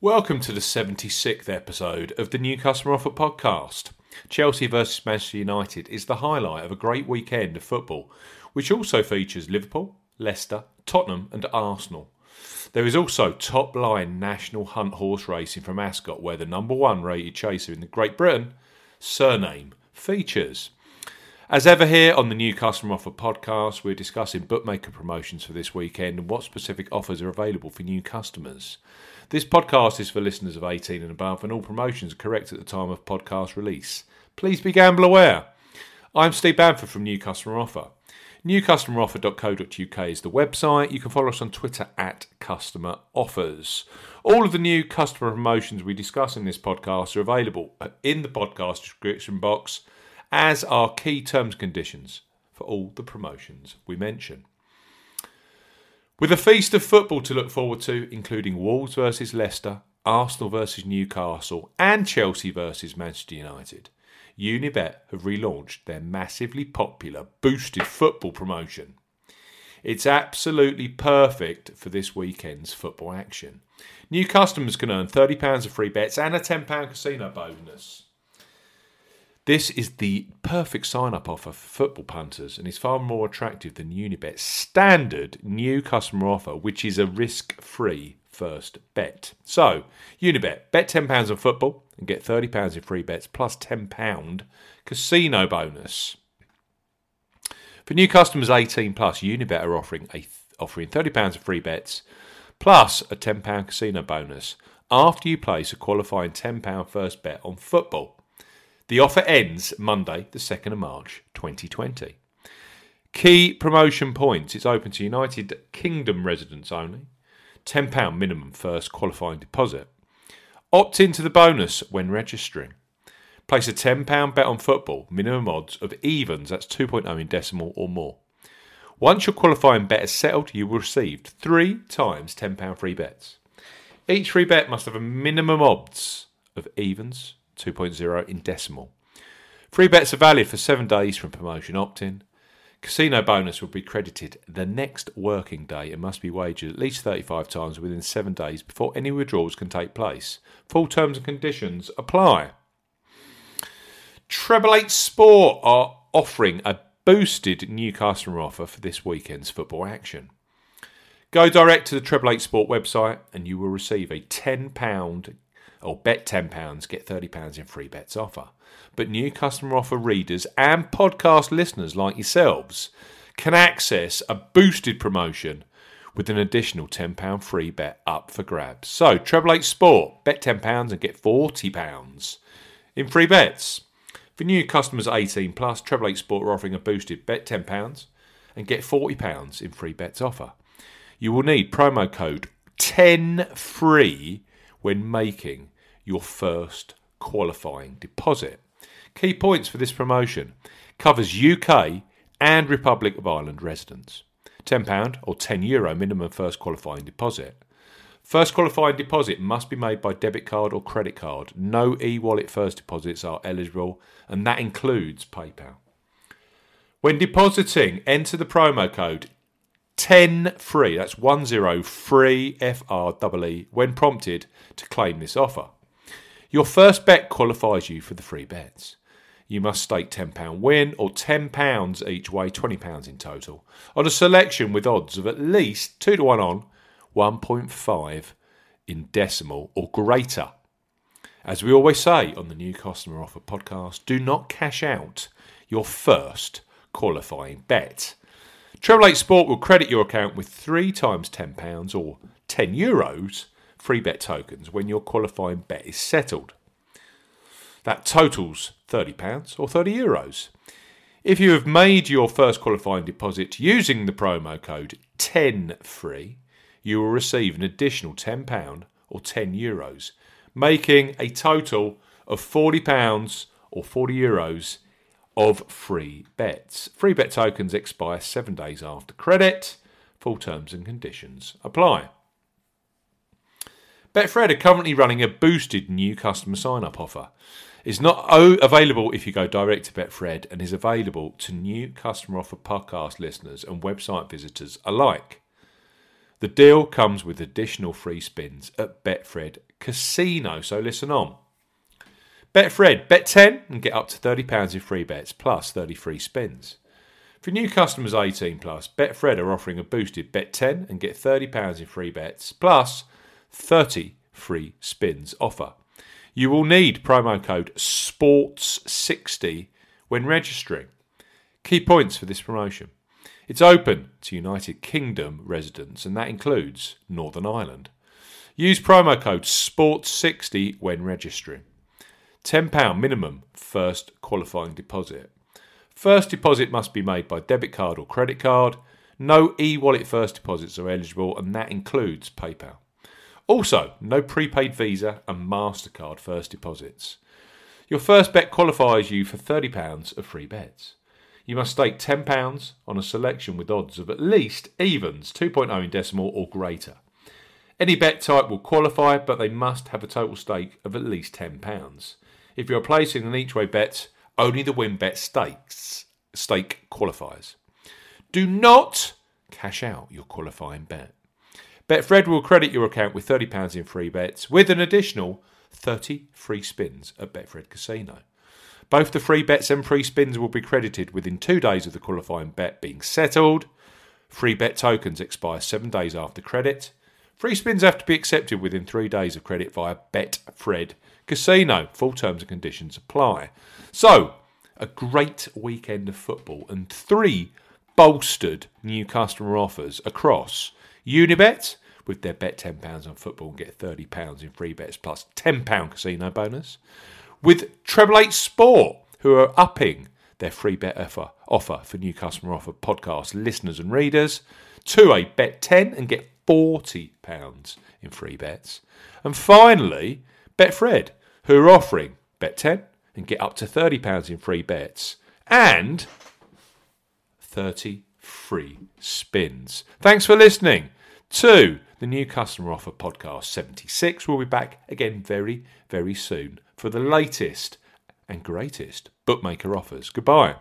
Welcome to the 76th episode of the New Customer Offer podcast. Chelsea versus Manchester United is the highlight of a great weekend of football, which also features Liverpool, Leicester, Tottenham and Arsenal. There is also top-line national hunt horse racing from Ascot, where the number one rated chaser in Great Britain, surname, features. As ever here on the New Customer Offer podcast, we're discussing bookmaker promotions for this weekend and what specific offers are available for new customers. This podcast is for listeners of 18 and above, and all promotions are correct at the time of podcast release. Please be gamble aware. I'm Steve Bamford from New Customer Offer. Newcustomeroffer.co.uk is the website. You can follow us on Twitter at Customer Offers. All of the new customer promotions we discuss in this podcast are available in the podcast description box, as are key terms and conditions for all the promotions we mention. With a feast of football to look forward to, including Wolves versus Leicester, Arsenal versus Newcastle, and Chelsea versus Manchester United, Unibet have relaunched their massively popular boosted football promotion. It's absolutely perfect for this weekend's football action. New customers can earn £30 of free bets and a £10 casino bonus. This is the perfect sign-up offer for football punters and is far more attractive than Unibet's standard new customer offer, which is a risk-free first bet. So, Unibet, bet £10 on football and get £30 in free bets plus £10 casino bonus. For new customers 18+, Unibet are offering £30 of free bets plus a £10 casino bonus after you place a qualifying £10 first bet on football. The offer ends Monday, the 2nd of March, 2020. Key promotion points. It's open to United Kingdom residents only. £10 minimum first qualifying deposit. Opt into the bonus when registering. Place a £10 bet on football. Minimum odds of evens. That's 2.0 in decimal or more. Once your qualifying bet is settled, you will receive 3 times £10 free bets. Each free bet must have a minimum odds of evens, 2.0 in decimal. Free bets are valid for 7 days from promotion opt-in. Casino bonus will be credited the next working day and must be wagered at least 35 times within 7 days before any withdrawals can take place. Full terms and conditions apply. 888 Sport are offering a boosted new customer offer for this weekend's football action. Go direct to the 888 Sport website and you will receive a £10 or bet £10, get £30 in free bets offer. But new customer offer readers and podcast listeners like yourselves can access a boosted promotion with an additional £10 free bet up for grabs. So, 888 Sport, bet £10 and get £40 in free bets. For new customers 18+, 888 Sport are offering a boosted bet £10 and get £40 in free bets offer. You will need promo code 10FREE when making your first qualifying deposit. Key points for this promotion. Covers UK and Republic of Ireland residents. £10 or €10 minimum first qualifying deposit. First qualifying deposit must be made by debit card or credit card. No e-wallet first deposits are eligible, and that includes PayPal. When depositing, enter the promo code 10FREE, that's 10FREE, F-R-E-E, when prompted to claim this offer. Your first bet qualifies you for the free bets. You must stake £10 win or £10 each way, £20 in total, on a selection with odds of at least 2 to 1 on, 1.5 in decimal or greater. As we always say on the New Customer Offer podcast, do not cash out your first qualifying bet. 888 Sport will credit your account with 3 times £10 or €10 free bet tokens when your qualifying bet is settled. That totals £30 or €30. If you have made your first qualifying deposit using the promo code 10FREE, you will receive an additional £10 or €10, making a total of £40 or €40 of free bets. Free bet tokens expire 7 days after credit. Full terms and conditions apply. Betfred are currently running a boosted new customer sign-up offer. It's not available if you go direct to Betfred and is available to new customer offer podcast listeners and website visitors alike. The deal comes with additional free spins at Betfred Casino, so listen on. Betfred, bet 10 and get up to £30 in free bets plus 30 free spins. For new customers 18 plus, Betfred are offering a boosted bet 10 and get £30 in free bets plus 30 free spins offer. You will need promo code SPORTS60 when registering. Key points for this promotion. It's open to United Kingdom residents and that includes Northern Ireland. Use promo code SPORTS60 when registering. £10 minimum first qualifying deposit. First deposit must be made by debit card or credit card. No e-wallet first deposits are eligible and that includes PayPal. Also, no prepaid Visa and MasterCard first deposits. Your first bet qualifies you for £30 of free bets. You must stake £10 on a selection with odds of at least evens, 2.0 in decimal or greater. Any bet type will qualify, but they must have a total stake of at least £10. If you're placing an each way bet, only the win bet stake qualifies. Do not cash out your qualifying bet. Betfred will credit your account with £30 in free bets with an additional 30 free spins at Betfred Casino. Both the free bets and free spins will be credited within 2 days of the qualifying bet being settled. Free bet tokens expire 7 days after credit. Free spins have to be accepted within 3 days of credit via Betfred Casino. Full terms and conditions apply. So, a great weekend of football and 3 bolstered new customer offers across Unibet with their bet £10 on football and get £30 in free bets plus £10 casino bonus. With 888 Sport, who are upping their free bet offer for new customer offer podcast listeners and readers to a bet 10 and get £40 in free bets. And finally, Betfred, who are offering bet 10 and get up to £30 in free bets and 30 free spins. Thanks for listening to the New Customer Offer Podcast 76. We'll be back again very, very soon for the latest and greatest bookmaker offers. Goodbye.